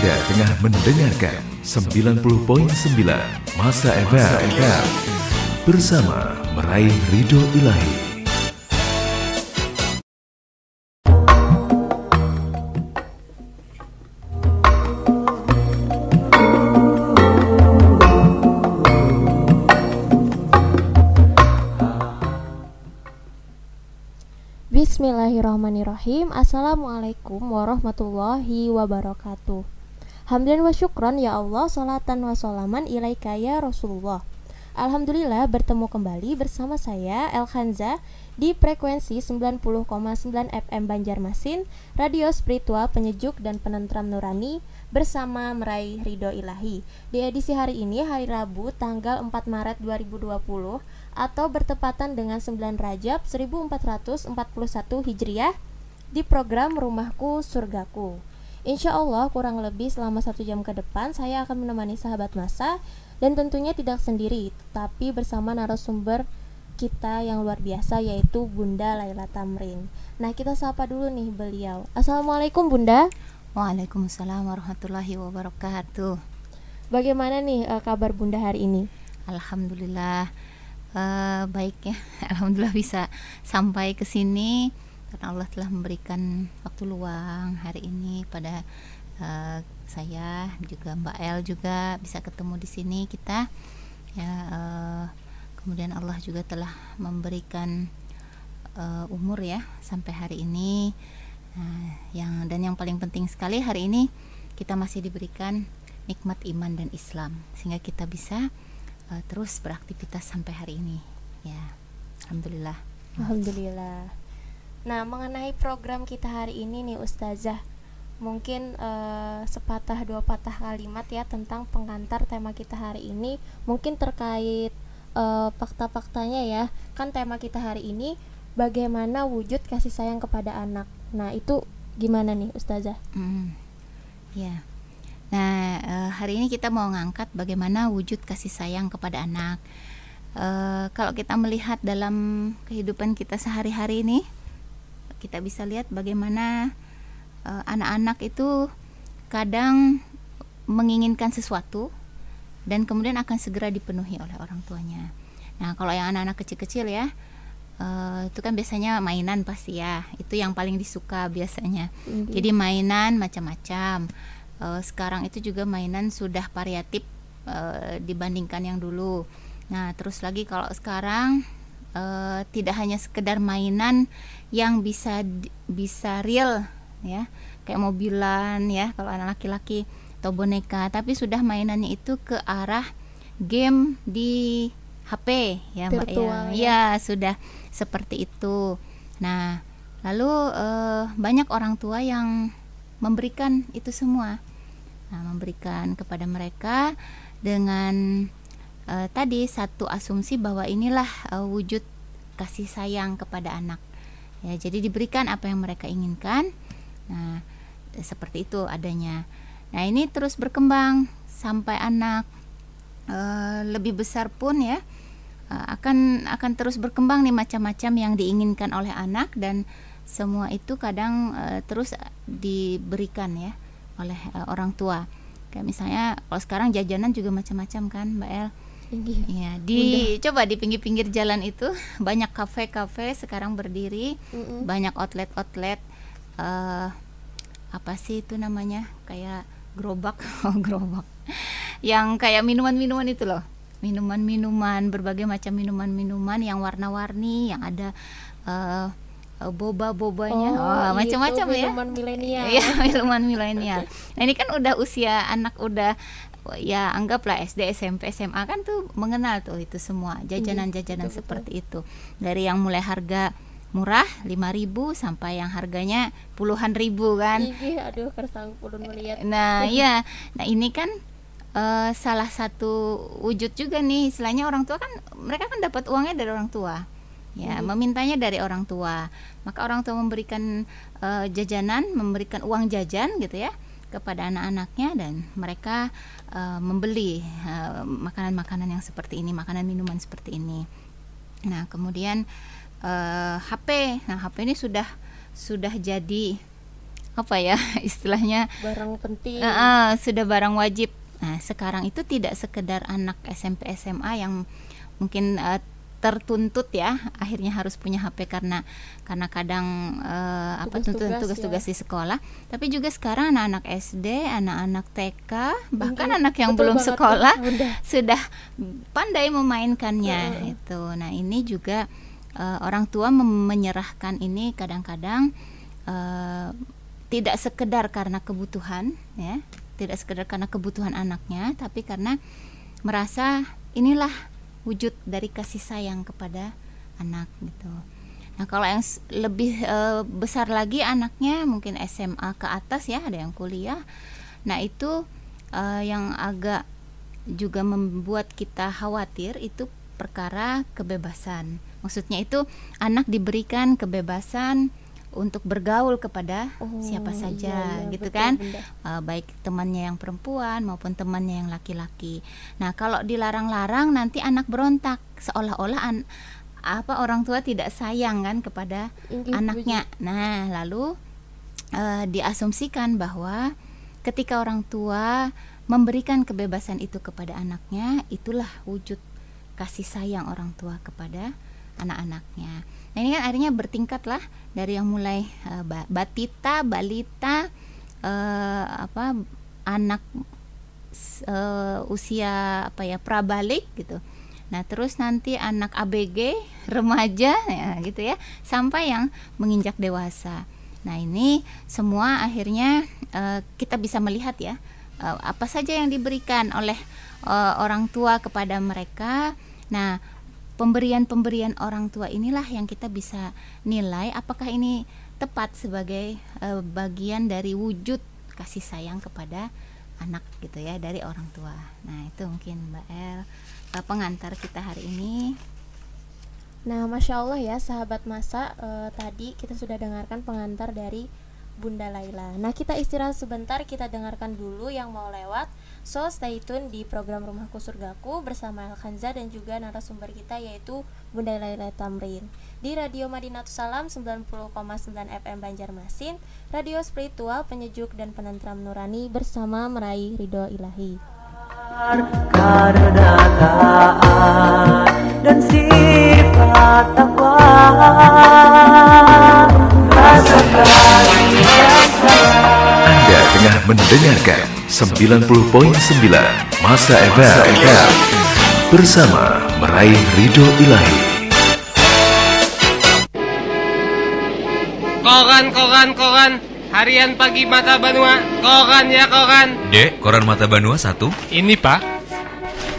Anda tengah mendengarkan 90.9 Masa FM bersama meraih ridho ilahi. Bismillahirrahmanirrahim. Assalamualaikum warahmatullahi wabarakatuh. Hamdan wa syukran ya Allah, salatan wa salaman ilaika ya Rasulullah. Alhamdulillah bertemu kembali bersama saya El Khanza di frekuensi 90,9 FM Banjarmasin, radio spiritual penyejuk dan penentram nurani bersama meraih ridho ilahi. Di edisi hari ini, hari Rabu tanggal 4 Maret 2020 atau bertepatan dengan 9 Rajab 1441 Hijriah di program Rumahku Surgaku. Insya Allah kurang lebih selama 1 jam ke depan saya akan menemani sahabat masa dan tentunya tidak sendiri, tapi bersama narasumber kita yang luar biasa yaitu Bunda Laila Thamrin. Nah, kita sapa dulu nih beliau. Assalamualaikum Bunda. Waalaikumsalam warahmatullahi wabarakatuh. Bagaimana nih kabar Bunda hari ini? Alhamdulillah baik ya. Alhamdulillah bisa sampai ke sini karena Allah telah memberikan waktu luang hari ini pada saya juga Mbak El juga bisa ketemu di sini kita. Ya, kemudian Allah juga telah memberikan umur ya sampai hari ini. Nah, yang paling penting sekali hari ini kita masih diberikan nikmat iman dan Islam sehingga kita bisa terus beraktivitas sampai hari ini ya. Alhamdulillah. Alhamdulillah. Nah, mengenai program kita hari ini nih Ustazah, mungkin sepatah dua patah kalimat ya tentang pengantar tema kita hari ini, mungkin terkait fakta-faktanya ya. Kan tema kita hari ini bagaimana wujud kasih sayang kepada anak. Nah, itu gimana nih Ustazah? Ya. Nah, hari ini kita mau ngangkat bagaimana wujud kasih sayang kepada anak. Kalau kita melihat dalam kehidupan kita sehari-hari ini, kita bisa lihat bagaimana anak-anak itu kadang menginginkan sesuatu dan kemudian akan segera dipenuhi oleh orang tuanya. Nah, kalau yang anak-anak kecil-kecil ya, itu kan biasanya mainan pasti ya, itu yang paling disuka biasanya. Jadi mainan macam-macam. Sekarang itu juga mainan sudah variatif dibandingkan yang dulu. Nah, terus lagi kalau sekarang tidak hanya sekedar mainan yang bisa real ya, kayak mobilan ya kalau anak laki-laki atau boneka, tapi sudah mainannya itu ke arah game di HP ya, Mbak ya. Ya, sudah seperti itu. Nah, lalu banyak orang tua yang memberikan itu semua. Nah, memberikan kepada mereka dengan tadi satu asumsi bahwa inilah wujud kasih sayang kepada anak. Ya, jadi diberikan apa yang mereka inginkan. Nah, seperti itu adanya. Nah, ini terus berkembang sampai anak lebih besar pun ya. Akan terus berkembang nih macam-macam yang diinginkan oleh anak, dan semua itu kadang terus diberikan ya oleh orang tua. Kayak misalnya kalau sekarang jajanan juga macam-macam kan Mbak El. Iya, coba di pinggir-pinggir jalan itu banyak kafe-kafe sekarang berdiri, banyak outlet-outlet apa sih itu namanya? Kayak gerobak yang kayak minuman-minuman itu loh. Minuman-minuman, berbagai macam minuman-minuman yang warna-warni, yang ada boba-bobanya, macam-macam ya. Minuman milenial. Iya, minuman milenial. Nah, ini kan udah usia anak udah ya anggaplah SD, SMP, SMA kan tuh mengenal tuh itu semua jajanan-jajanan seperti itu. Dari yang mulai harga murah 5.000 sampai yang harganya puluhan ribu kan. Iya, aduh kersang puluh melihat. Nah, iya. Nah, ini kan salah satu wujud juga nih, istilahnya orang tua kan, mereka kan dapat uangnya dari orang tua ya, memintanya dari orang tua, maka orang tua memberikan jajanan, memberikan uang jajan gitu ya kepada anak-anaknya, dan mereka membeli makanan-makanan yang seperti ini, makanan minuman seperti ini. Nah, kemudian HP ini sudah jadi apa ya istilahnya, barang penting, sudah barang wajib. Nah, sekarang itu tidak sekedar anak SMP SMA yang mungkin tertuntut ya, akhirnya harus punya HP karena kadang tugas-tugas di sekolah, tapi juga sekarang anak-anak SD, anak-anak TK, bahkan anak yang belum sekolah sudah pandai memainkannya itu. Nah, ini juga orang tua menyerahkan ini kadang-kadang tidak sekedar karena kebutuhan ya, tidak sekedar karena kebutuhan anaknya, tapi karena merasa inilah wujud dari kasih sayang kepada anak gitu. Nah, kalau yang lebih besar lagi anaknya mungkin SMA ke atas ya, ada yang kuliah. Nah, itu yang agak juga membuat kita khawatir itu perkara kebebasan. Maksudnya itu anak diberikan kebebasan untuk bergaul kepada siapa saja, iya, gitu betul, kan baik temannya yang perempuan maupun temannya yang laki-laki. Nah, kalau dilarang-larang nanti anak berontak, seolah-olah orang tua tidak sayang kan kepada anaknya. Nah, lalu diasumsikan bahwa ketika orang tua memberikan kebebasan itu kepada anaknya, itulah wujud kasih sayang orang tua kepada anak-anaknya. Nah, ini kan akhirnya bertingkat lah, dari yang mulai batita, balita, anak usia prabalik gitu. Nah, terus nanti anak ABG, remaja ya, gitu ya, sampai yang menginjak dewasa. Nah, ini semua akhirnya kita bisa melihat ya apa saja yang diberikan oleh orang tua kepada mereka. Nah, pemberian-pemberian orang tua inilah yang kita bisa nilai apakah ini tepat sebagai bagian dari wujud kasih sayang kepada anak gitu ya, dari orang tua. Nah, itu mungkin Mbak El pengantar kita hari ini. Nah, Masya Allah ya sahabat Masa, tadi kita sudah dengarkan pengantar dari Bunda Laila. Nah, kita istirahat sebentar, kita dengarkan dulu yang mau lewat. So, stay tune di program Rumahku Surgaku bersama El Khanza dan juga narasumber kita yaitu Bunda Laila Thamrin di Radio Madinatus Salam 90,9 FM Banjarmasin, radio spiritual penyejuk dan penentram nurani bersama meraih ridho ilahi. Karena taat dan sifat takwa, rasakan Anda tengah mendengarkan 90.9 Masa FM bersama meraih ridho ilahi. Koran harian pagi Mata Banua. Koran ya koran. Dek, koran Mata Banua satu. Ini Pak.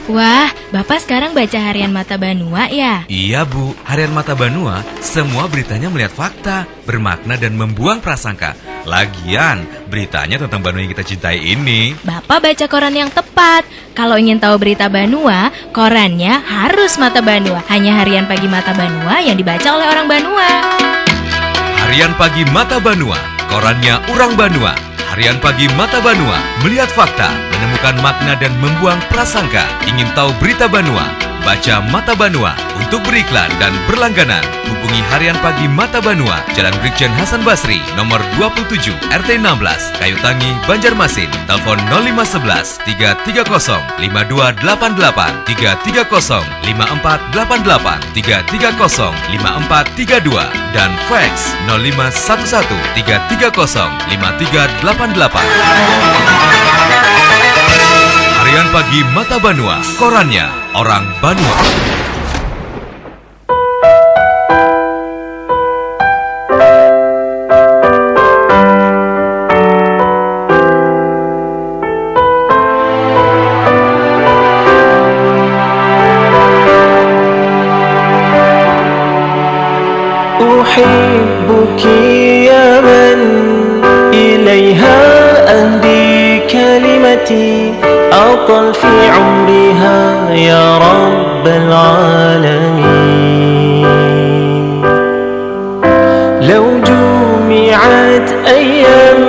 Wah, Bapak sekarang baca harian Mata Banua ya? Iya Bu, harian Mata Banua semua beritanya melihat fakta, bermakna dan membuang prasangka. Lagian, beritanya tentang Banua yang kita cintai ini. Bapak baca koran yang tepat. Kalau ingin tahu berita Banua, korannya harus Mata Banua. Hanya harian pagi Mata Banua yang dibaca oleh orang Banua. Harian pagi Mata Banua, korannya orang Banua. Harian pagi Mata Banua, melihat fakta, menemukan makna dan membuang prasangka. Ingin tahu berita Banua? Baca Mata Banua. Untuk beriklan dan berlangganan, hubungi harian pagi Mata Banua, Jalan Brigjen Hasan Basri, nomor 27, RT 16, Kayu Tangi, Banjarmasin. Telepon 0511 330 5288 330 5488 330 5432 dan fax 0511 330 5388. Harian pagi Mata Banua, korannya orang Banua. Uhibbuki ya man ilaiha andi kalimati أطل في عمرها يا رب العالمين لو جمعت أيام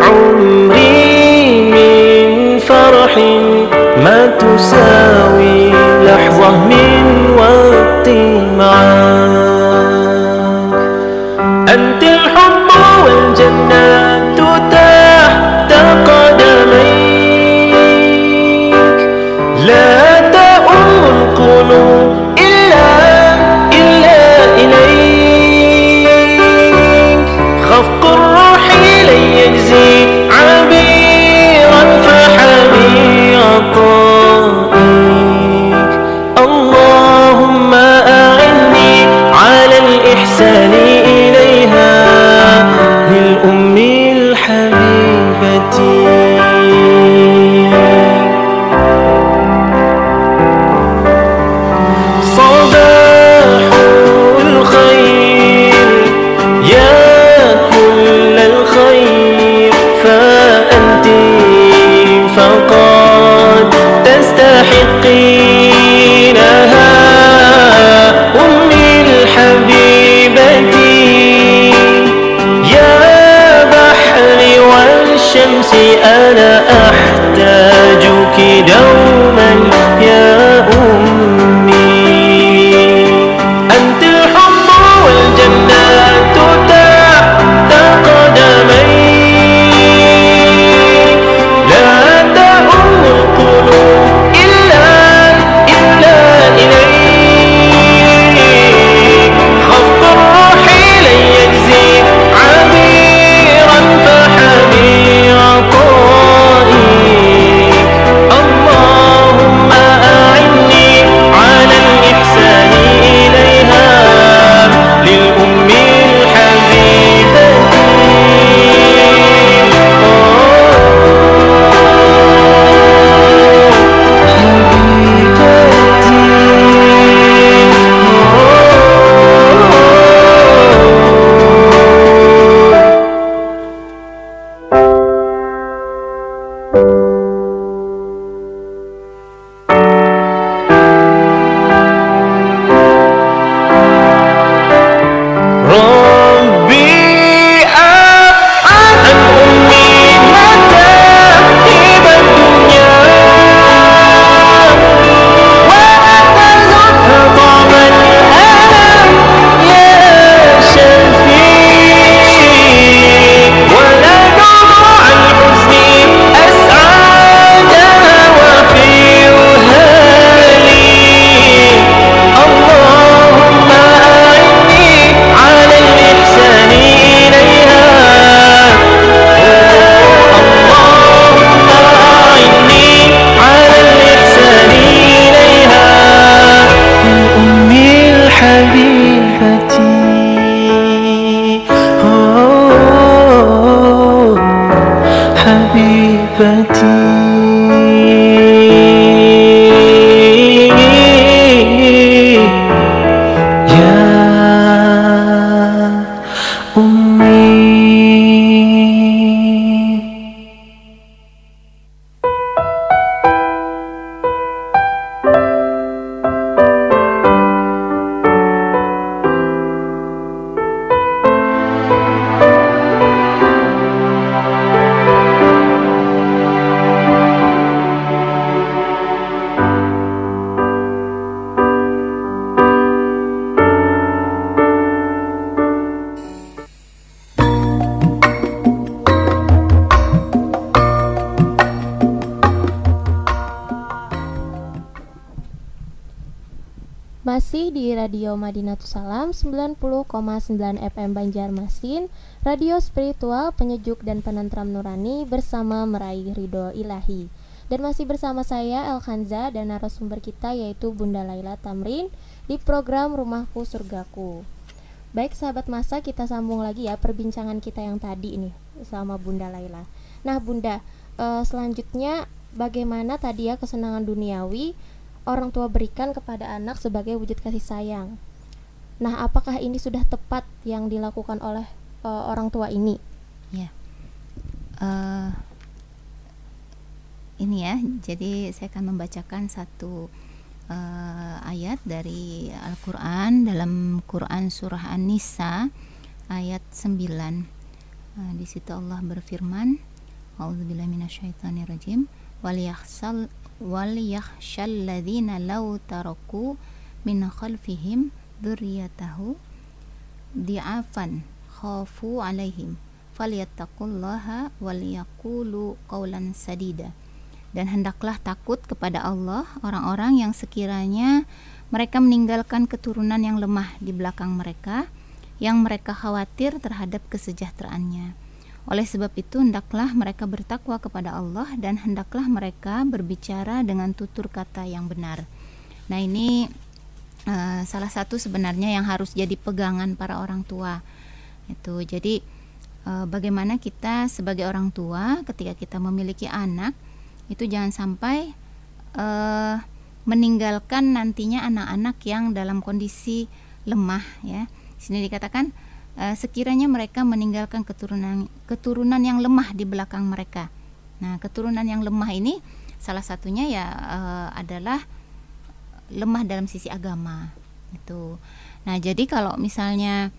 عمري من فرح ما تساوي لحظة من وقتي معاك أنت الحب والجنة فقد تستحقينها أمي الحبيبة يا بحر والشمس أنا أحتاجك دوما يا أمي أنت الحب والجنات تحت قدمي Madinatus Salam 90,9 FM Banjarmasin, radio spiritual penyejuk dan penentram nurani bersama meraih ridho ilahi. Dan masih bersama saya El Khanza dan narasumber kita yaitu Bunda Laila Thamrin di program Rumahku Surgaku. Baik sahabat masa, kita sambung lagi ya perbincangan kita yang tadi ini sama Bunda Laila. Nah Bunda, selanjutnya bagaimana tadi ya kesenangan duniawi orang tua berikan kepada anak sebagai wujud kasih sayang. Nah, apakah ini sudah tepat yang dilakukan oleh orang tua ini? Ya, ini ya. Jadi saya akan membacakan satu ayat dari Al-Quran dalam Quran surah An-Nisa ayat 9. Di situ Allah berfirman, "A'udzubillahi minasyaitonirrajim, wal yakhshalladzina law taraku min khalfihim dzurriyyatahu di'afan khafu 'alaihim falyattaqullaha walyaqulu qawlan sadida." Dan hendaklah takut kepada Allah orang-orang yang sekiranya mereka meninggalkan keturunan yang lemah di belakang mereka, yang mereka khawatir terhadap kesejahteraannya. Oleh sebab itu hendaklah mereka bertakwa kepada Allah dan hendaklah mereka berbicara dengan tutur kata yang benar. Nah ini salah satu sebenarnya yang harus jadi pegangan para orang tua itu. Jadi bagaimana kita sebagai orang tua ketika kita memiliki anak itu jangan sampai meninggalkan nantinya anak-anak yang dalam kondisi lemah ya. Sini dikatakan sekiranya mereka meninggalkan keturunan yang lemah di belakang mereka Nah, keturunan yang lemah ini salah satunya ya adalah lemah dalam sisi agama itu. Nah, jadi kalau misalnya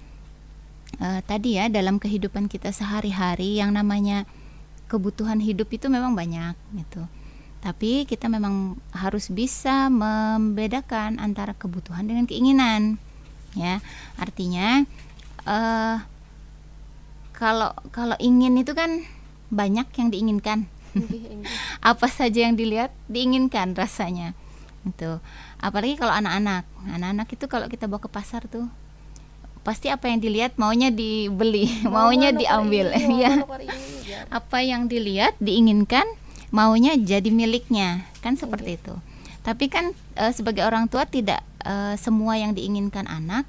tadi ya dalam kehidupan kita sehari-hari yang namanya kebutuhan hidup itu memang banyak gitu. Tapi kita memang harus bisa membedakan antara kebutuhan dengan keinginan. Ya, artinya kalau ingin itu kan banyak yang diinginkan. Apa saja yang dilihat diinginkan rasanya. Itu. Apalagi kalau anak-anak. Anak-anak itu kalau kita bawa ke pasar tuh pasti apa yang dilihat maunya dibeli, maunya diambil. Iya. Apa yang dilihat diinginkan maunya jadi miliknya, kan seperti itu. Tapi kan sebagai orang tua tidak semua yang diinginkan anak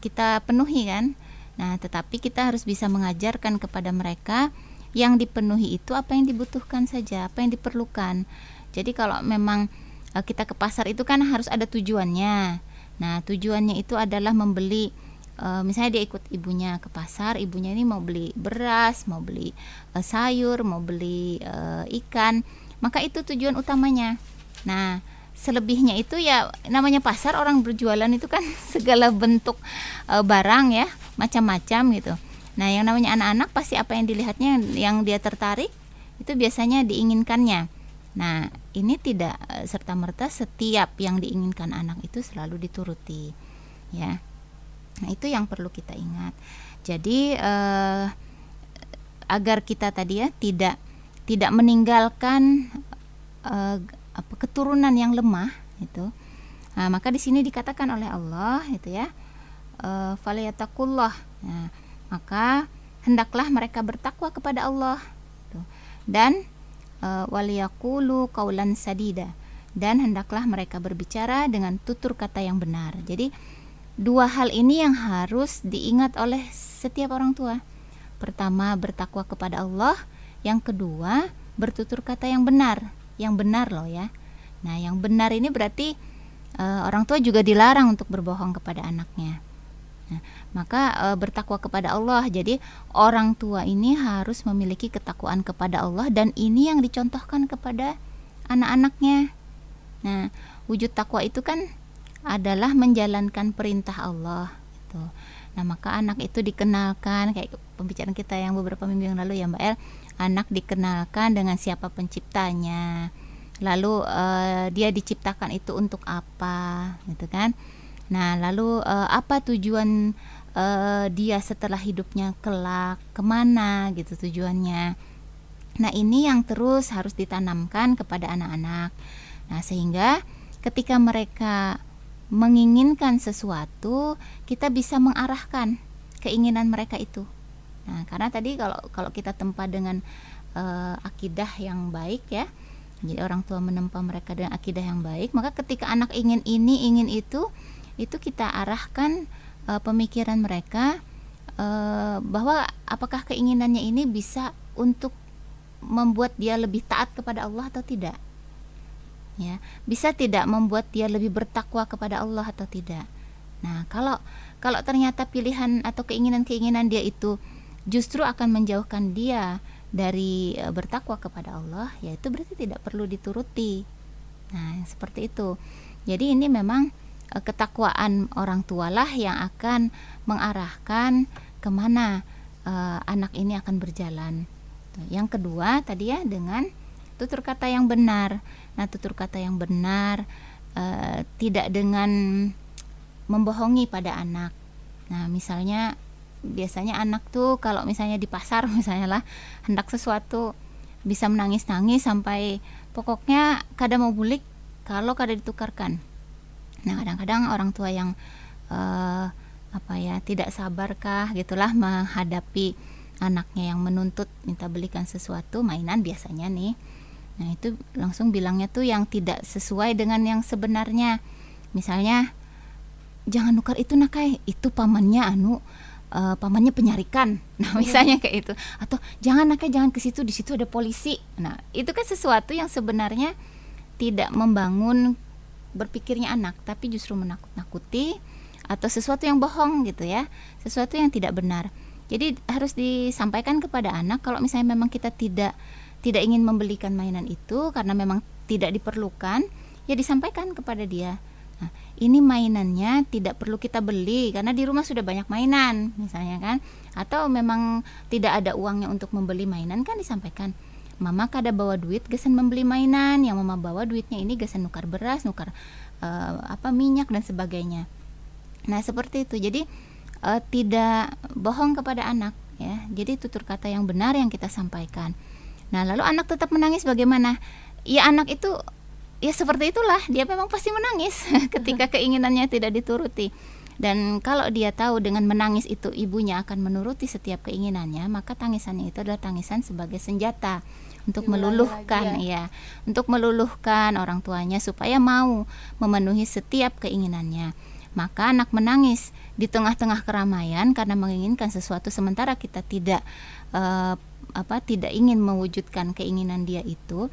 kita penuhi kan. Nah, tetapi kita harus bisa mengajarkan kepada mereka yang dipenuhi itu apa yang dibutuhkan saja, apa yang diperlukan. Jadi kalau memang kita ke pasar itu kan harus ada tujuannya. Nah, tujuannya itu adalah membeli, misalnya dia ikut ibunya ke pasar, ibunya ini mau beli beras, mau beli sayur, mau beli ikan, maka itu tujuan utamanya. Nah, selebihnya itu ya namanya pasar, orang berjualan itu kan segala bentuk barang ya, macam-macam gitu. Nah, yang namanya anak-anak pasti apa yang dilihatnya yang dia tertarik itu biasanya diinginkannya. Nah, ini tidak serta-merta setiap yang diinginkan anak itu selalu dituruti ya. Nah, itu yang perlu kita ingat. Jadi agar kita tadi ya tidak meninggalkan keturunan yang lemah itu. Nah, maka di sini dikatakan oleh Allah itu ya, faliyatakullah. Nah, maka hendaklah mereka bertakwa kepada Allah gitu. Dan waliyaqulu qaulan sadida, dan hendaklah mereka berbicara dengan tutur kata yang benar. Jadi dua hal ini yang harus diingat oleh setiap orang tua. Pertama, bertakwa kepada Allah, yang kedua bertutur kata yang benar. Yang benar loh ya. Nah, yang benar ini berarti orang tua juga dilarang untuk berbohong kepada anaknya. Nah, maka bertakwa kepada Allah. Jadi orang tua ini harus memiliki ketakwaan kepada Allah, dan ini yang dicontohkan kepada anak-anaknya. Nah, wujud takwa itu kan adalah menjalankan perintah Allah gitu. Nah, maka anak itu dikenalkan, kayak pembicaraan kita yang beberapa minggu yang lalu ya Mbak El, anak dikenalkan dengan siapa penciptanya, lalu dia diciptakan itu untuk apa gitu kan. Nah, lalu apa tujuan dia setelah hidupnya kelak, kemana gitu tujuannya. Nah, ini yang terus harus ditanamkan kepada anak-anak. Nah, sehingga ketika mereka menginginkan sesuatu, kita bisa mengarahkan keinginan mereka itu. Nah, karena tadi kalau kita tempa dengan akidah yang baik ya, jadi orang tua menempa mereka dengan akidah yang baik, maka ketika anak ingin ini, ingin itu kita arahkan pemikiran mereka bahwa apakah keinginannya ini bisa untuk membuat dia lebih taat kepada Allah atau tidak ya, bisa tidak membuat dia lebih bertakwa kepada Allah atau tidak. Nah, kalau ternyata pilihan atau keinginan-keinginan dia itu justru akan menjauhkan dia dari bertakwa kepada Allah, ya itu berarti tidak perlu dituruti. Nah, seperti itu. Jadi ini memang ketakwaan orang tualah yang akan mengarahkan kemana anak ini akan berjalan. Yang kedua tadi ya, dengan tutur kata yang benar. Nah, tutur kata yang benar tidak dengan membohongi pada anak. Nah, misalnya biasanya anak tuh kalau misalnya di pasar misalnya lah hendak sesuatu, bisa menangis-nangis sampai pokoknya kadang mau bulik kalau kadang ditukarkan. Nah, kadang-kadang orang tua yang tidak sabarkah gitulah menghadapi anaknya yang menuntut minta belikan sesuatu mainan biasanya nih. Nah, itu langsung bilangnya tuh yang tidak sesuai dengan yang sebenarnya. Misalnya, jangan nukar itu nak, itu pamannya pamannya penyarikan. Nah, misalnya kayak itu. Atau jangan nak, jangan ke situ, di situ ada polisi. Nah, itu kan sesuatu yang sebenarnya tidak membangun berpikirnya anak, tapi justru menakut-nakuti, atau sesuatu yang bohong gitu ya, sesuatu yang tidak benar. Jadi harus disampaikan kepada anak, kalau misalnya memang kita tidak tidak ingin membelikan mainan itu karena memang tidak diperlukan, ya disampaikan kepada dia. Nah, ini mainannya tidak perlu kita beli karena di rumah sudah banyak mainan misalnya kan, atau memang tidak ada uangnya untuk membeli mainan kan, disampaikan, mama kada bawa duit gesen membeli mainan, yang mama bawa duitnya ini gesen nukar beras, nukar minyak dan sebagainya. Nah seperti itu, jadi tidak bohong kepada anak ya, jadi tutur kata yang benar yang kita sampaikan. Nah lalu anak tetap menangis bagaimana? Ya anak itu ya seperti itulah, dia memang pasti menangis ketika keinginannya tidak dituruti. Dan kalau dia tahu dengan menangis itu ibunya akan menuruti setiap keinginannya, maka tangisannya itu adalah tangisan sebagai senjata untuk meluluhkan ya, untuk meluluhkan orang tuanya supaya mau memenuhi setiap keinginannya. Maka anak menangis di tengah-tengah keramaian karena menginginkan sesuatu, sementara kita tidak tidak ingin mewujudkan keinginan dia, itu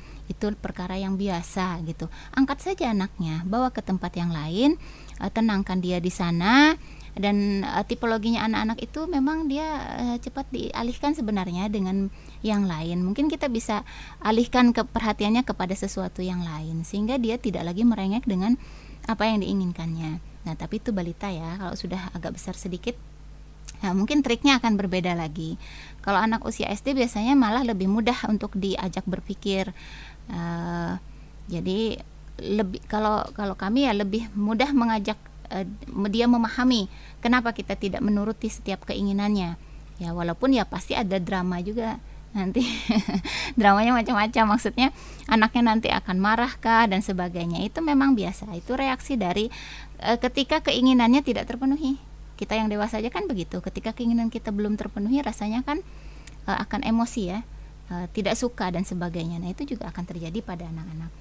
perkara yang biasa gitu. Angkat saja anaknya, bawa ke tempat yang lain, tenangkan dia di sana. Dan tipologinya anak-anak itu memang dia cepat dialihkan sebenarnya dengan yang lain. Mungkin kita bisa alihkan perhatiannya kepada sesuatu yang lain sehingga dia tidak lagi merengek dengan apa yang diinginkannya. Nah tapi itu balita ya, kalau sudah agak besar sedikit, nah, mungkin triknya akan berbeda lagi. Kalau anak usia SD biasanya malah lebih mudah untuk diajak berpikir. Jadi lebih, kalau kami ya lebih mudah mengajak dia memahami kenapa kita tidak menuruti setiap keinginannya. Ya walaupun ya pasti ada drama juga nanti. Dramanya macam-macam, maksudnya anaknya nanti akan marahkah dan sebagainya. Itu memang biasa. Itu reaksi dari ketika keinginannya tidak terpenuhi. Kita yang dewasa aja kan begitu, ketika keinginan kita belum terpenuhi rasanya kan akan emosi ya, tidak suka dan sebagainya. Nah itu juga akan terjadi pada anak-anak.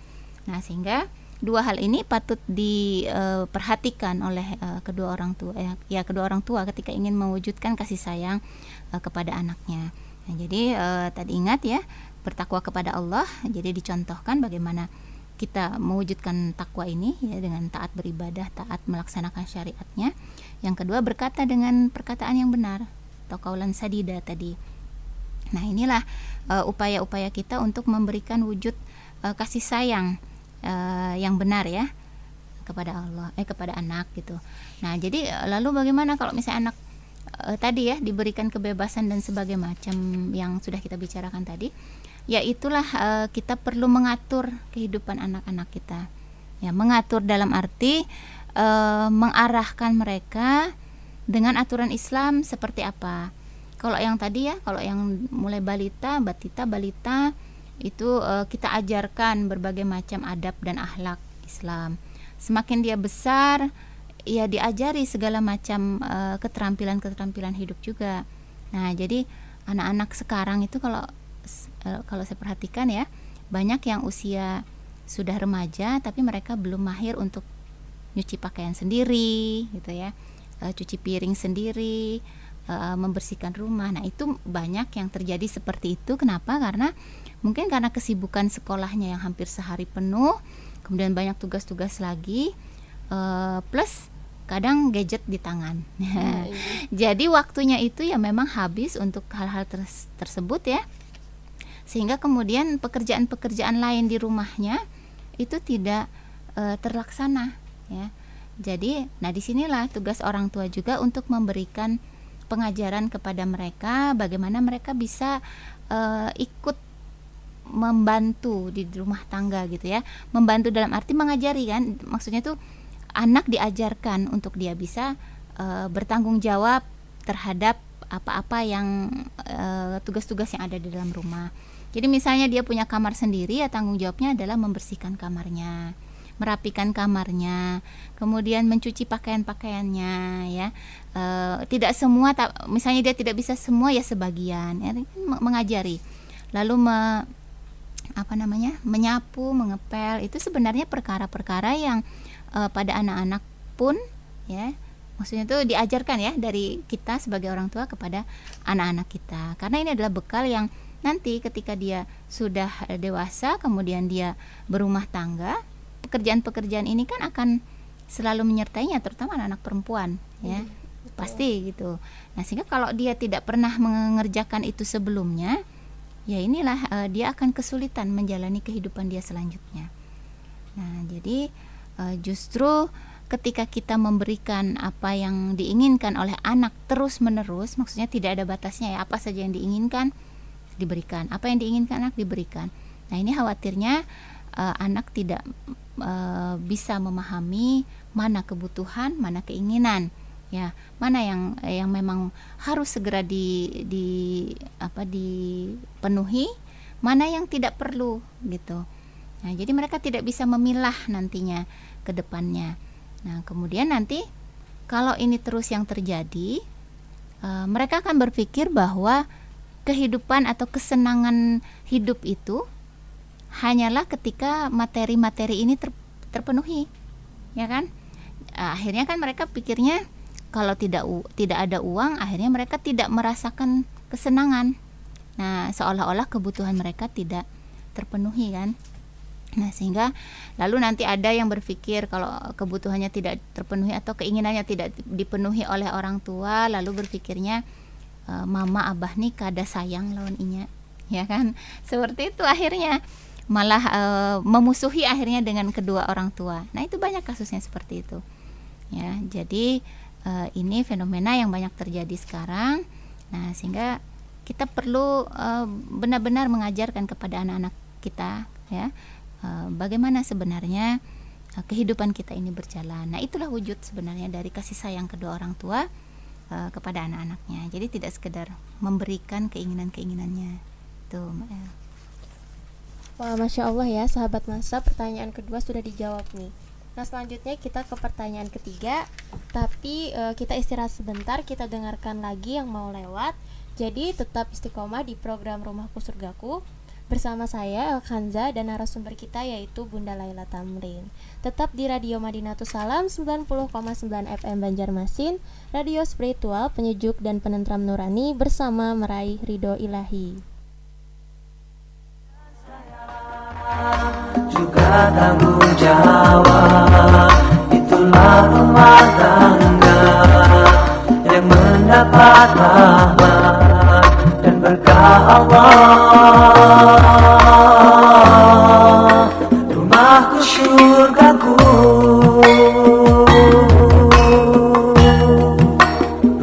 Nah sehingga dua hal ini patut diperhatikan oleh kedua orang tua ya, kedua orang tua ketika ingin mewujudkan kasih sayang kepada anaknya. Nah, jadi tadi ingat ya, bertakwa kepada Allah, jadi dicontohkan bagaimana kita mewujudkan takwa ini ya, dengan taat beribadah, taat melaksanakan syariatnya. Yang kedua, berkata dengan perkataan yang benar atau kaulan sadida tadi. Nah inilah upaya-upaya kita untuk memberikan wujud kasih sayang yang benar ya kepada Allah, kepada anak gitu. Nah jadi lalu bagaimana kalau misalnya anak tadi ya diberikan kebebasan dan sebagainya macam yang sudah kita bicarakan tadi, ya itulah kita perlu mengatur kehidupan anak-anak kita ya, mengatur dalam arti mengarahkan mereka dengan aturan Islam seperti apa. Kalau yang tadi ya, kalau yang mulai balita, balita itu kita ajarkan berbagai macam adab dan akhlak Islam. Semakin dia besar ya diajari segala macam keterampilan-keterampilan hidup juga. Nah jadi anak-anak sekarang itu kalau saya perhatikan ya, banyak yang usia sudah remaja tapi mereka belum mahir untuk nyuci pakaian sendiri gitu ya, cuci piring sendiri, membersihkan rumah. Nah itu banyak yang terjadi seperti itu. Kenapa? Karena mungkin karena kesibukan sekolahnya yang hampir sehari penuh, kemudian banyak tugas-tugas lagi, plus kadang gadget di tangan. Jadi waktunya itu ya memang habis untuk hal-hal tersebut ya, sehingga kemudian pekerjaan-pekerjaan lain di rumahnya itu tidak terlaksana ya. Jadi nah disinilah tugas orang tua juga untuk memberikan pengajaran kepada mereka bagaimana mereka bisa ikut membantu di rumah tangga gitu ya. Membantu dalam arti mengajari kan, maksudnya tuh anak diajarkan untuk dia bisa bertanggung jawab terhadap apa-apa yang tugas-tugas yang ada di dalam rumah. Jadi misalnya dia punya kamar sendiri ya, tanggung jawabnya adalah membersihkan kamarnya, merapikan kamarnya, kemudian mencuci pakaian-pakaiannya ya. Tidak semua, misalnya dia tidak bisa semua ya sebagian ya, mengajari. Lalu menyapu, mengepel, itu sebenarnya perkara-perkara yang pada anak-anak pun ya, maksudnya itu diajarkan ya dari kita sebagai orang tua kepada anak-anak kita. Karena ini adalah bekal yang nanti ketika dia sudah dewasa, kemudian dia berumah tangga, pekerjaan-pekerjaan ini kan akan selalu menyertainya, terutama anak-anak perempuan ya, pasti gitu. Nah sehingga kalau dia tidak pernah mengerjakan itu sebelumnya, ya inilah dia akan kesulitan menjalani kehidupan dia selanjutnya. Nah, jadi justru ketika kita memberikan apa yang diinginkan oleh anak terus-menerus, maksudnya tidak ada batasnya ya, apa saja yang diinginkan diberikan, apa yang diinginkan anak diberikan. Nah, ini khawatirnya anak tidak bisa memahami mana kebutuhan, mana keinginan. Ya, mana yang memang harus segera dipenuhi, mana yang tidak perlu gitu. Nah, jadi mereka tidak bisa memilah nantinya ke depannya. Nah, kemudian nanti kalau ini terus yang terjadi, mereka akan berpikir bahwa kehidupan atau kesenangan hidup itu hanyalah ketika materi-materi ini terpenuhi, ya kan? Akhirnya kan mereka pikirnya kalau tidak ada uang, akhirnya mereka tidak merasakan kesenangan. Nah, seolah-olah kebutuhan mereka tidak terpenuhi kan. Nah, sehingga lalu nanti ada yang berpikir kalau kebutuhannya tidak terpenuhi atau keinginannya tidak dipenuhi oleh orang tua, lalu berpikirnya mama abah nih kada sayang lawan inya, ya kan? Seperti itu akhirnya. Malah memusuhi akhirnya dengan kedua orang tua. Nah, itu banyak kasusnya seperti itu. Ya, jadi ini fenomena yang banyak terjadi sekarang. Nah, sehingga kita perlu benar-benar mengajarkan kepada anak-anak kita ya, bagaimana sebenarnya kehidupan kita ini berjalan. Nah, itulah wujud sebenarnya dari kasih sayang kedua orang tua kepada anak-anaknya. Jadi tidak sekedar memberikan keinginan-keinginannya. Tuh, wah, Masya Allah ya sahabat Masa, pertanyaan kedua sudah dijawab nih. Nah, selanjutnya kita ke pertanyaan ketiga, tapi kita istirahat sebentar, kita dengarkan lagi yang mau lewat. Jadi tetap istiqomah di program Rumahku Surgaku bersama saya El Khanza dan narasumber kita yaitu Bunda Laila Thamrin. Tetap di Radio Madinatus Salam 90,9 FM Banjarmasin, radio spiritual penyejuk dan penentram nurani bersama meraih ridho ilahi. Juga tanggung jawab, itulah rumah tangga yang mendapat rahmat dan berkah Allah. Rumahku surgaku,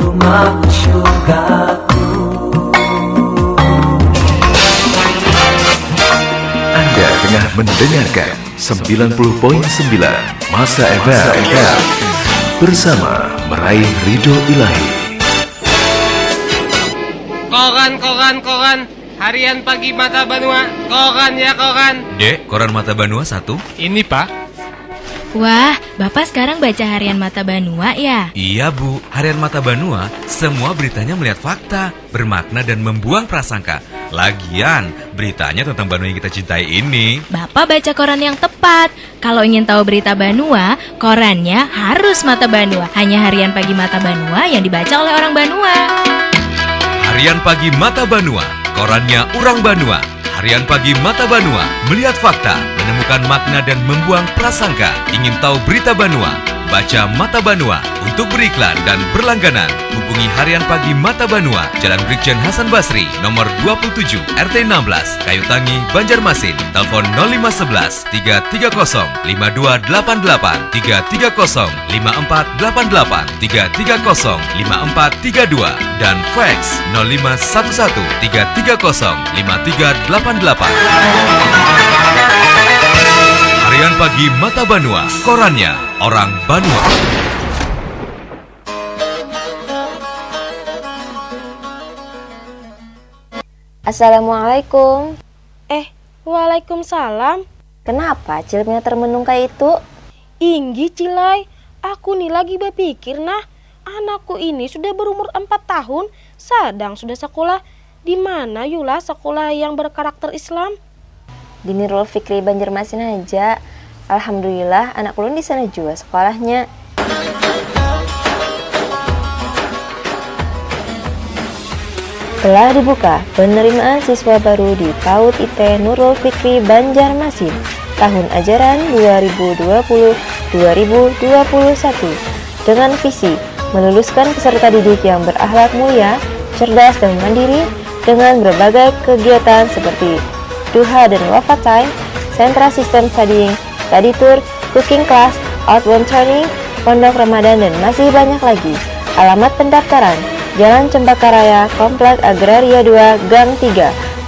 rumahku surgaku. Mendengarkan 90.9 Masa FM bersama meraih ridho ilahi. Koran harian pagi Mata Banua. Koran ya koran. Dek, koran Mata Banua satu. Ini Pak. Wah, Bapak sekarang baca harian Mata Banua ya? Iya Bu, harian Mata Banua semua beritanya melihat fakta, bermakna dan membuang prasangka. Lagian, beritanya tentang Banua yang kita cintai ini. Bapak baca koran yang tepat. Kalau ingin tahu berita Banua, korannya harus Mata Banua. Hanya harian pagi Mata Banua yang dibaca oleh orang Banua. Harian pagi Mata Banua, korannya orang Banua. Harian pagi Mata Banua, melihat fakta, menemukan makna dan membuang prasangka. Ingin tahu berita Banua? Baca Mata Banua. Untuk beriklan dan berlangganan, hubungi Harian Pagi Mata Banua, Jalan Brigjen Hasan Basri, nomor 27, RT 16, Kayu Tangi, Banjarmasin. Telepon 0511 330 5288 330 5488 330 5432 dan fax 0511 330 5388. Harian Pagi Mata Banua, korannya orang Banua. Assalamualaikum. Waalaikumsalam. Kenapa cilipnya termenung kayak itu? Inggi cilai, aku nih lagi berpikir nah, anakku ini sudah berumur 4 tahun, sedang sudah sekolah. Di mana yulah sekolah yang berkarakter Islam? Di Nurul Fikri Banjarmasin aja. Alhamdulillah anak ulun di sana juga sekolahnya. Telah dibuka penerimaan siswa baru di PAUD IT Nurul Fikri Banjarmasin tahun ajaran 2020-2021 dengan visi meluluskan peserta didik yang berakhlak mulia, cerdas dan mandiri, dengan berbagai kegiatan seperti duha dan wafa time, sentra sistem studying, study tour, cooking class, outbound training, pondok Ramadan, dan masih banyak lagi. Alamat pendaftaran: Jalan Cempaka Raya, Komplek Agraria 2, Gang 3,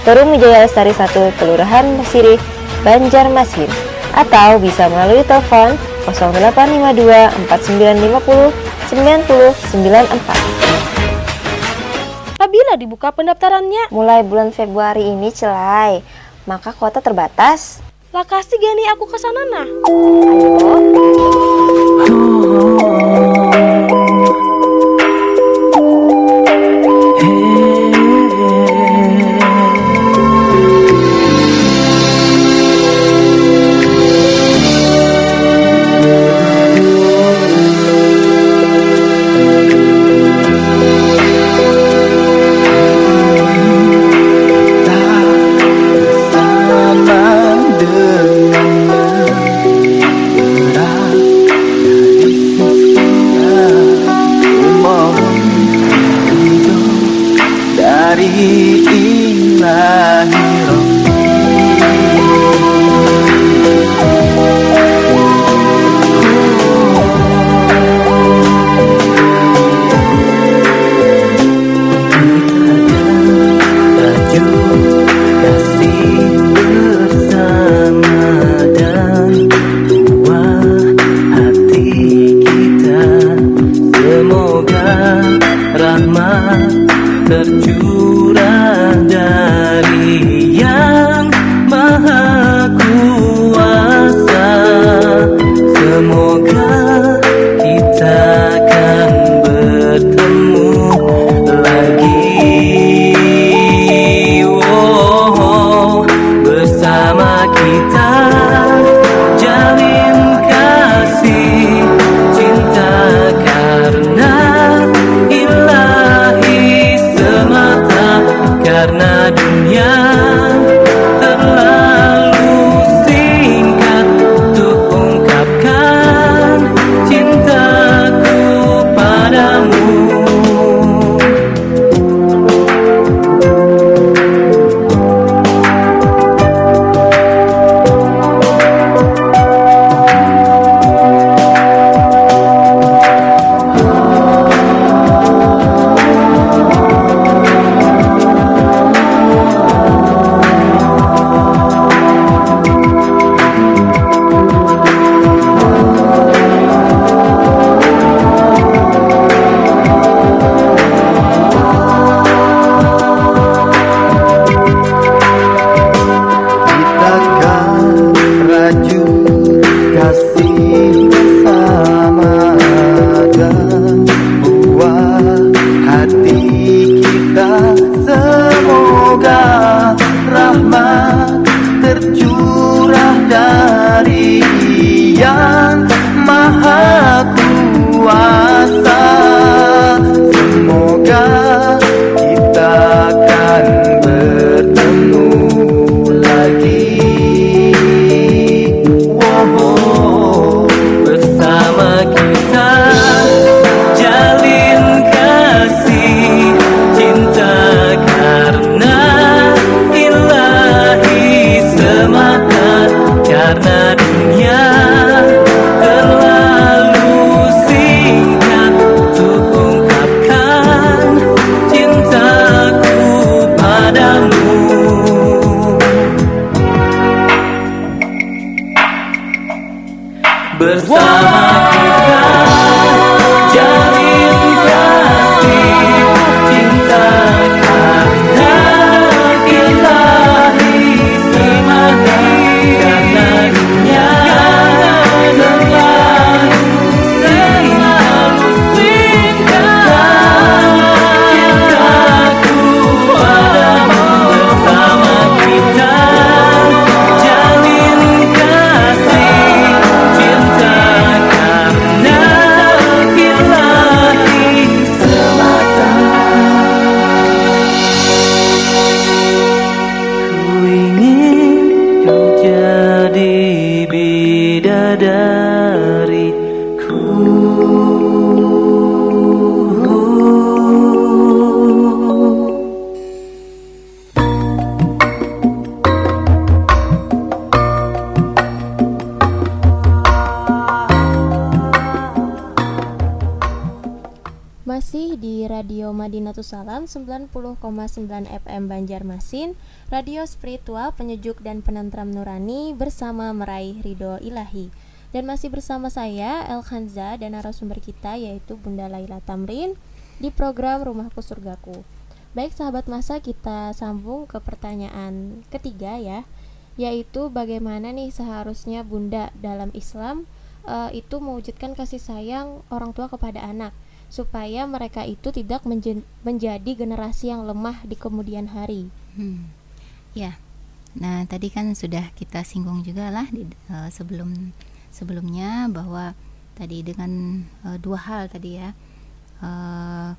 Perumwijaya Lestari 1, Kelurahan Mesiri, Banjarmasin, atau bisa melalui telepon 0852 4950 9094. Apabila dibuka pendaftarannya mulai bulan Februari ini, Celai, maka kuota terbatas. Lah kasih gani aku kesana nah. masih di Radio Madinatus Salam 90,9 FM Banjarmasin, radio spiritual penyejuk dan penentram nurani bersama meraih ridho ilahi. Dan masih bersama saya El Khanza dan narasumber kita yaitu Bunda Laila Thamrin di program Rumahku Surgaku. Baik sahabat masa, kita sambung ke pertanyaan ketiga ya, yaitu bagaimana nih seharusnya Bunda dalam Islam itu mewujudkan kasih sayang orang tua kepada anak supaya mereka itu tidak menjadi generasi yang lemah di kemudian hari. Ya, nah tadi kan sudah kita singgung juga lah sebelumnya bahwa tadi dengan dua hal tadi ya,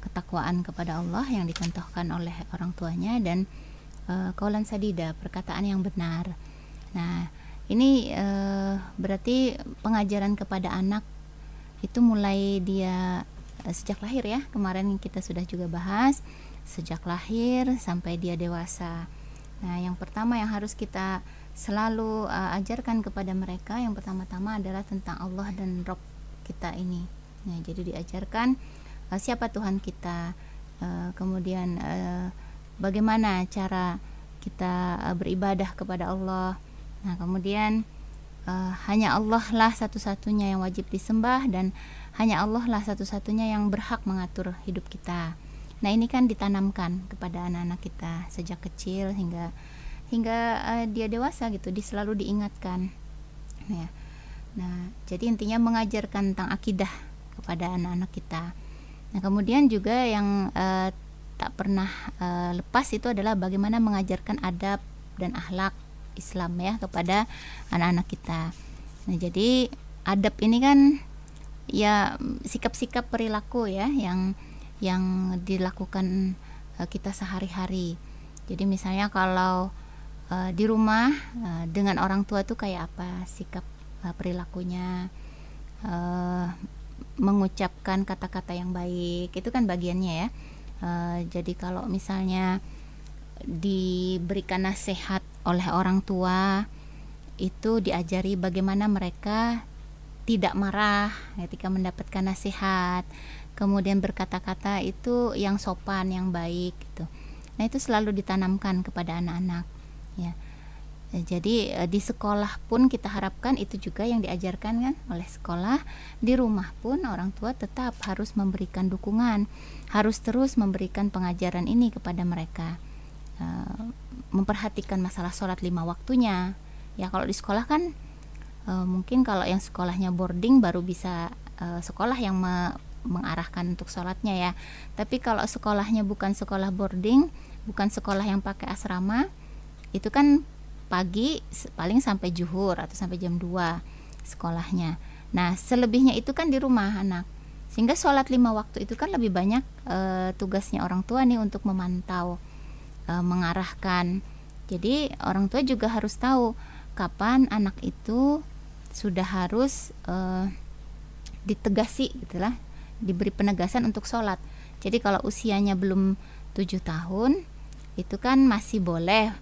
ketakwaan kepada Allah yang dicontohkan oleh orang tuanya dan kaulan sadida, perkataan yang benar. Nah ini berarti pengajaran kepada anak itu mulai dia sejak lahir ya, kemarin kita sudah juga bahas, sejak lahir sampai dia dewasa. Nah yang pertama yang harus kita selalu ajarkan kepada mereka yang pertama-tama adalah tentang Allah dan Rabb kita ini. Nah jadi diajarkan siapa Tuhan kita, kemudian bagaimana cara kita beribadah kepada Allah. Nah kemudian hanya Allah lah satu-satunya yang wajib disembah dan hanya Allah lah satu-satunya yang berhak mengatur hidup kita. Nah ini kan ditanamkan kepada anak-anak kita sejak kecil hingga dia dewasa gitu, selalu diingatkan. Ya. Nah jadi intinya mengajarkan tentang akidah kepada anak-anak kita. Nah kemudian juga yang tak pernah lepas itu adalah bagaimana mengajarkan adab dan akhlak Islam ya kepada anak-anak kita. Nah jadi adab ini kan ya sikap-sikap perilaku ya yang dilakukan kita sehari-hari. Jadi misalnya kalau di rumah dengan orang tua tuh kayak apa sikap perilakunya, mengucapkan kata-kata yang baik itu kan bagiannya ya. Jadi kalau misalnya diberikan nasihat oleh orang tua itu diajari bagaimana mereka tidak marah ketika mendapatkan nasihat, kemudian berkata-kata itu yang sopan, yang baik gitu. Nah itu selalu ditanamkan kepada anak-anak ya. Jadi di sekolah pun kita harapkan itu juga yang diajarkan kan oleh sekolah. Di rumah pun orang tua tetap harus memberikan dukungan, harus terus memberikan pengajaran ini kepada mereka, memperhatikan masalah sholat 5 waktunya ya. Kalau di sekolah kan mungkin kalau yang sekolahnya boarding baru bisa sekolah yang mengarahkan untuk sholatnya ya. Tapi kalau sekolahnya bukan sekolah boarding, bukan sekolah yang pakai asrama, itu kan pagi paling sampai zuhur atau sampai jam 2 sekolahnya. Nah selebihnya itu kan di rumah anak, sehingga sholat 5 waktu itu kan lebih banyak tugasnya orang tua nih untuk memantau, mengarahkan. Jadi orang tua juga harus tahu kapan anak itu sudah harus ditegasi gitulah, diberi penegasan untuk sholat. Jadi kalau usianya belum 7 tahun itu kan masih boleh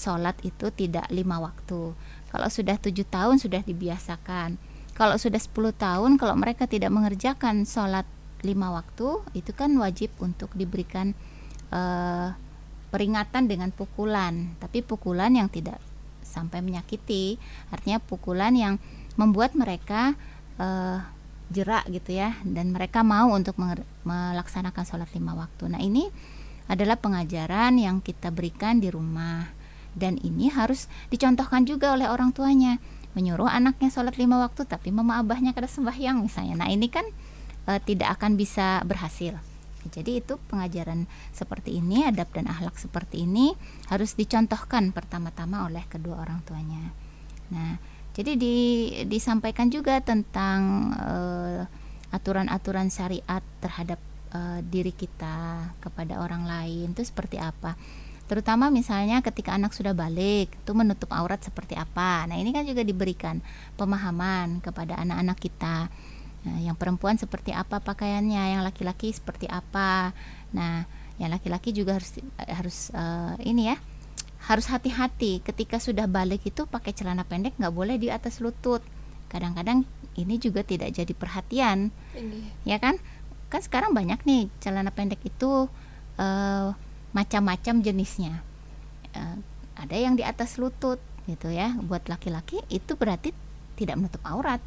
sholat itu tidak 5 waktu. Kalau sudah 7 tahun sudah dibiasakan. Kalau sudah 10 tahun kalau mereka tidak mengerjakan sholat 5 waktu itu kan wajib untuk diberikan peringatan dengan pukulan, tapi pukulan yang tidak sampai menyakiti, artinya pukulan yang membuat mereka jerak gitu ya, dan mereka mau untuk melaksanakan sholat 5 waktu. Nah ini adalah pengajaran yang kita berikan di rumah, dan ini harus dicontohkan juga oleh orang tuanya, menyuruh anaknya sholat 5 waktu tapi mama abahnya kada sembahyang misalnya. Nah ini kan tidak akan bisa berhasil. Jadi itu pengajaran seperti ini, adab dan akhlak seperti ini harus dicontohkan pertama-tama oleh kedua orang tuanya. Nah, jadi disampaikan juga tentang aturan-aturan syariat terhadap diri kita kepada orang lain itu seperti apa. Terutama misalnya ketika anak sudah balik, itu menutup aurat seperti apa. Nah, ini kan juga diberikan pemahaman kepada anak-anak kita. Nah, yang perempuan seperti apa pakaiannya, yang laki-laki seperti apa. Nah, yang laki-laki juga harus hati-hati ketika sudah balik itu pakai celana pendek nggak boleh di atas lutut. Kadang-kadang ini juga tidak jadi perhatian, ya kan? Kan sekarang banyak nih celana pendek itu macam-macam jenisnya. Ada yang di atas lutut gitu ya, buat laki-laki itu berarti tidak menutup aurat.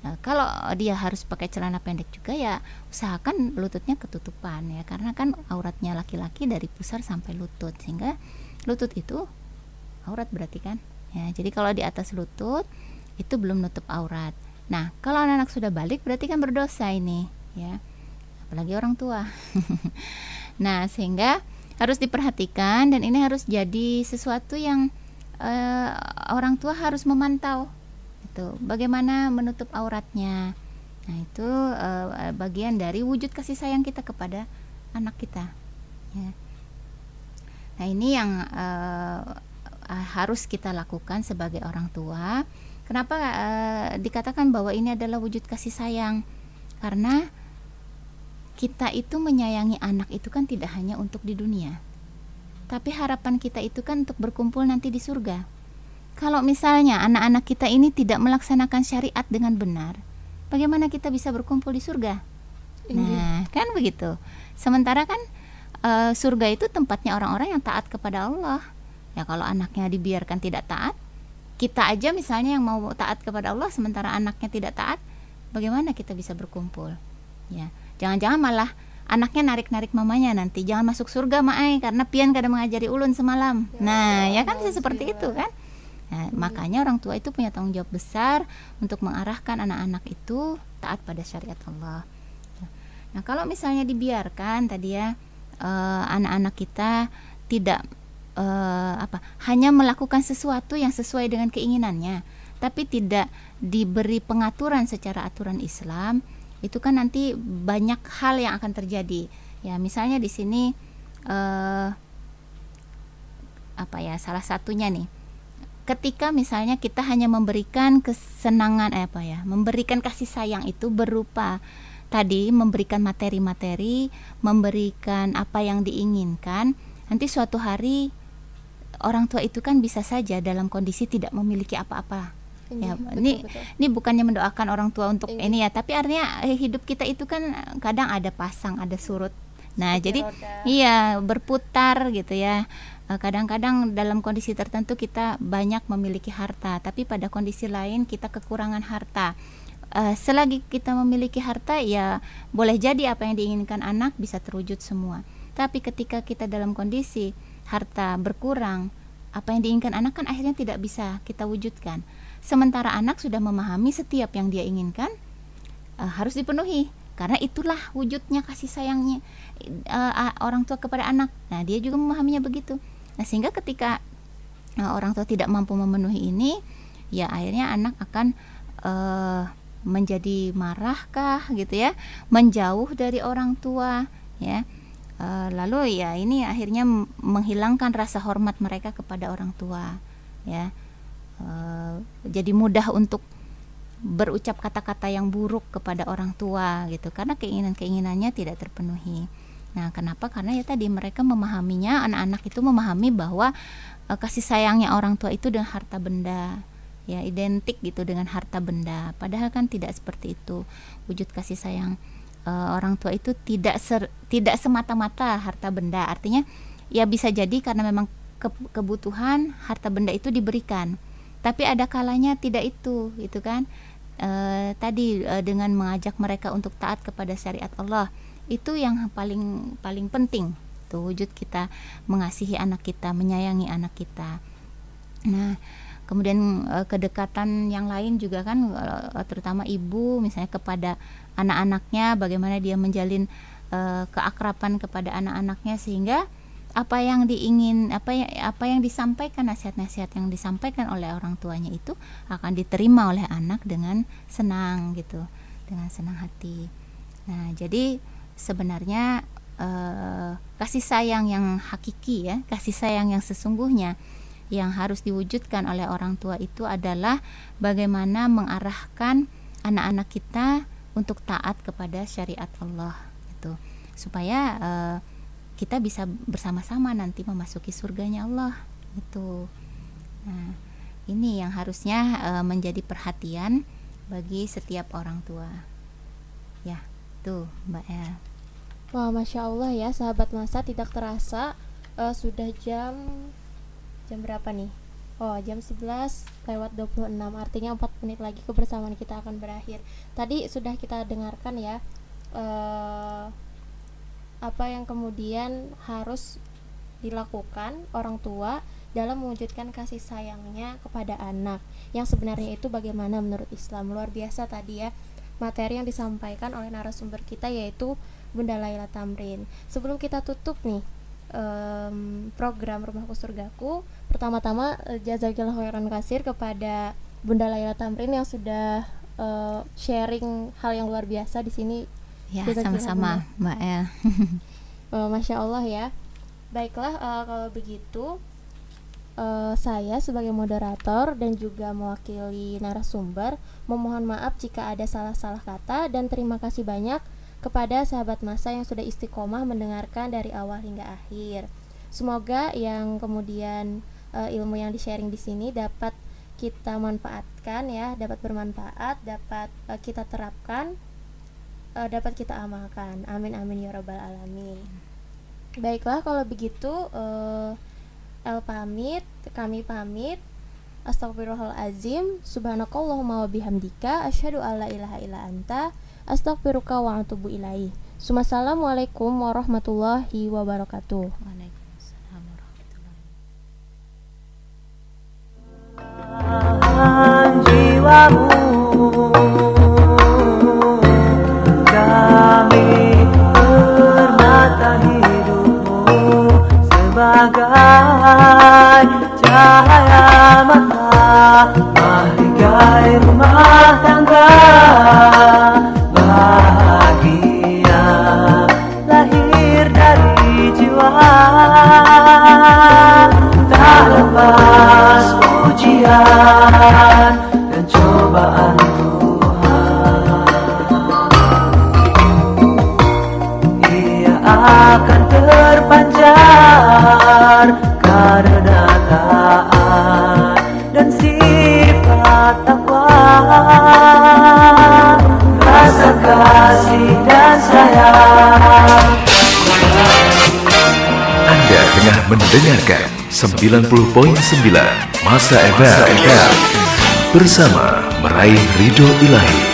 Nah, kalau dia harus pakai celana pendek juga ya usahakan lututnya ketutupan ya, karena kan auratnya laki-laki dari pusar sampai lutut, sehingga lutut itu aurat berarti kan ya. Jadi kalau di atas lutut itu belum nutup aurat. Nah kalau anak-anak sudah balik berarti kan berdosa ini ya, apalagi orang tua. Nah sehingga harus diperhatikan, dan ini harus jadi sesuatu yang orang tua harus memantau itu bagaimana menutup auratnya. Nah itu bagian dari wujud kasih sayang kita kepada anak kita ya. Nah ini yang harus kita lakukan sebagai orang tua. Kenapa dikatakan bahwa ini adalah wujud kasih sayang? Karena kita itu menyayangi anak itu kan tidak hanya untuk di dunia, tapi harapan kita itu kan untuk berkumpul nanti di surga. Kalau misalnya anak-anak kita ini tidak melaksanakan syariat dengan benar, bagaimana kita bisa berkumpul di surga? Nah, kan begitu. Sementara kan surga itu tempatnya orang-orang yang taat kepada Allah. Ya kalau anaknya dibiarkan tidak taat, kita aja misalnya yang mau taat kepada Allah sementara anaknya tidak taat, bagaimana kita bisa berkumpul? Ya, jangan-jangan malah anaknya narik-narik mamanya, nanti jangan masuk surga Ma'ai karena pian kada mengajari ulun semalam. Ya, nah, ya kan bisa seperti itu kan? Nah, makanya orang tua itu punya tanggung jawab besar untuk mengarahkan anak-anak itu taat pada syariat Allah. Nah kalau misalnya dibiarkan tadi ya, anak-anak kita tidak hanya melakukan sesuatu yang sesuai dengan keinginannya, tapi tidak diberi pengaturan secara aturan Islam, itu kan nanti banyak hal yang akan terjadi. Ya misalnya di sini salah satunya nih. Ketika misalnya kita hanya memberikan kesenangan memberikan kasih sayang itu berupa tadi memberikan materi-materi, memberikan apa yang diinginkan, nanti suatu hari orang tua itu kan bisa saja dalam kondisi tidak memiliki apa-apa. Ya, ini bukannya mendoakan orang tua untuk ini ya, tapi artinya hidup kita itu kan kadang ada pasang, ada surut. Nah, jadi iya berputar gitu ya. Kadang-kadang dalam kondisi tertentu kita banyak memiliki harta, tapi pada kondisi lain kita kekurangan harta. Selagi kita memiliki harta ya boleh jadi apa yang diinginkan anak bisa terwujud semua. Tapi ketika kita dalam kondisi harta berkurang, apa yang diinginkan anak kan akhirnya tidak bisa kita wujudkan. Sementara anak sudah memahami setiap yang dia inginkan harus dipenuhi, karena itulah wujudnya kasih sayangnya orang tua kepada anak. Nah dia juga memahaminya begitu. Nah sehingga ketika orang tua tidak mampu memenuhi ini, ya akhirnya anak akan menjadi marahkah gitu ya, menjauh dari orang tua ya, lalu ya ini akhirnya menghilangkan rasa hormat mereka kepada orang tua ya, jadi mudah untuk berucap kata-kata yang buruk kepada orang tua gitu, karena keinginan-keinginannya tidak terpenuhi. Nah kenapa? Karena ya tadi mereka memahaminya, anak-anak itu memahami bahwa kasih sayangnya orang tua itu dengan harta benda ya, identik gitu dengan harta benda, padahal kan tidak seperti itu. Wujud kasih sayang orang tua itu tidak semata-mata harta benda, artinya ya bisa jadi karena memang kebutuhan harta benda itu diberikan, tapi ada kalanya tidak itu kan dengan mengajak mereka untuk taat kepada syariat Allah, itu yang paling penting tuh, wujud kita mengasihi anak kita, menyayangi anak kita. Nah kemudian kedekatan yang lain juga kan, terutama ibu misalnya kepada anak-anaknya, bagaimana dia menjalin keakraban kepada anak-anaknya, sehingga apa yang disampaikan, nasihat-nasihat yang disampaikan oleh orang tuanya itu akan diterima oleh anak dengan senang gitu, dengan senang hati. Nah jadi sebenarnya kasih sayang yang hakiki ya, kasih sayang yang sesungguhnya yang harus diwujudkan oleh orang tua itu adalah bagaimana mengarahkan anak-anak kita untuk taat kepada syariat Allah gitu, supaya kita bisa bersama-sama nanti memasuki surganya Allah gitu. Nah ini yang harusnya menjadi perhatian bagi setiap orang tua ya. Tuh Mbak El. Wah, Masya Allah ya sahabat Masa, tidak terasa sudah jam berapa nih? Oh, jam 11:26, artinya 4 menit lagi kebersamaan kita akan berakhir. Tadi sudah kita dengarkan ya apa yang kemudian harus dilakukan orang tua dalam mewujudkan kasih sayangnya kepada anak yang sebenarnya itu bagaimana menurut Islam. Luar biasa tadi ya materi yang disampaikan oleh narasumber kita, yaitu Bunda Laila Thamrin. Sebelum kita tutup nih program Rumahku Surgaku, pertama-tama jazakallahu khairan katsir kepada Bunda Laila Thamrin yang sudah sharing hal yang luar biasa di sini. Ya, sama-sama Mbak El. Masya Allah ya. Baiklah, kalau begitu saya sebagai moderator dan juga mewakili narasumber memohon maaf jika ada salah-salah kata, dan terima kasih banyak kepada sahabat Masa yang sudah istiqomah mendengarkan dari awal hingga akhir. Semoga yang kemudian ilmu yang di-sharing di sini dapat kita manfaatkan ya, dapat bermanfaat, dapat kita terapkan, dapat kita amalkan. Amin amin ya rabbal alamin. Baiklah kalau begitu El pamit, kami pamit. Astagfirullahalazim, subhanakallahumma wa bihamdika asyhadu alla ilaha illa anta astaghfiruka wa atubu ilaih. Assalamualaikum warahmatullahi wabarakatuh. Waalaikumsalam warahmatullahi wabarakatuh. Jiwamu kami hormati hidupmu sebagai cahaya mata mahligai rumah tangga. Bahagia lahir dari jiwa, tak lepas ujian dan cobaan Tuhan. Ia akan terpancar karena taat dan sifat takwa. Kasih dan sayang. Anda tengah mendengarkan 90.9 Masa FM bersama meraih ridho ilahi.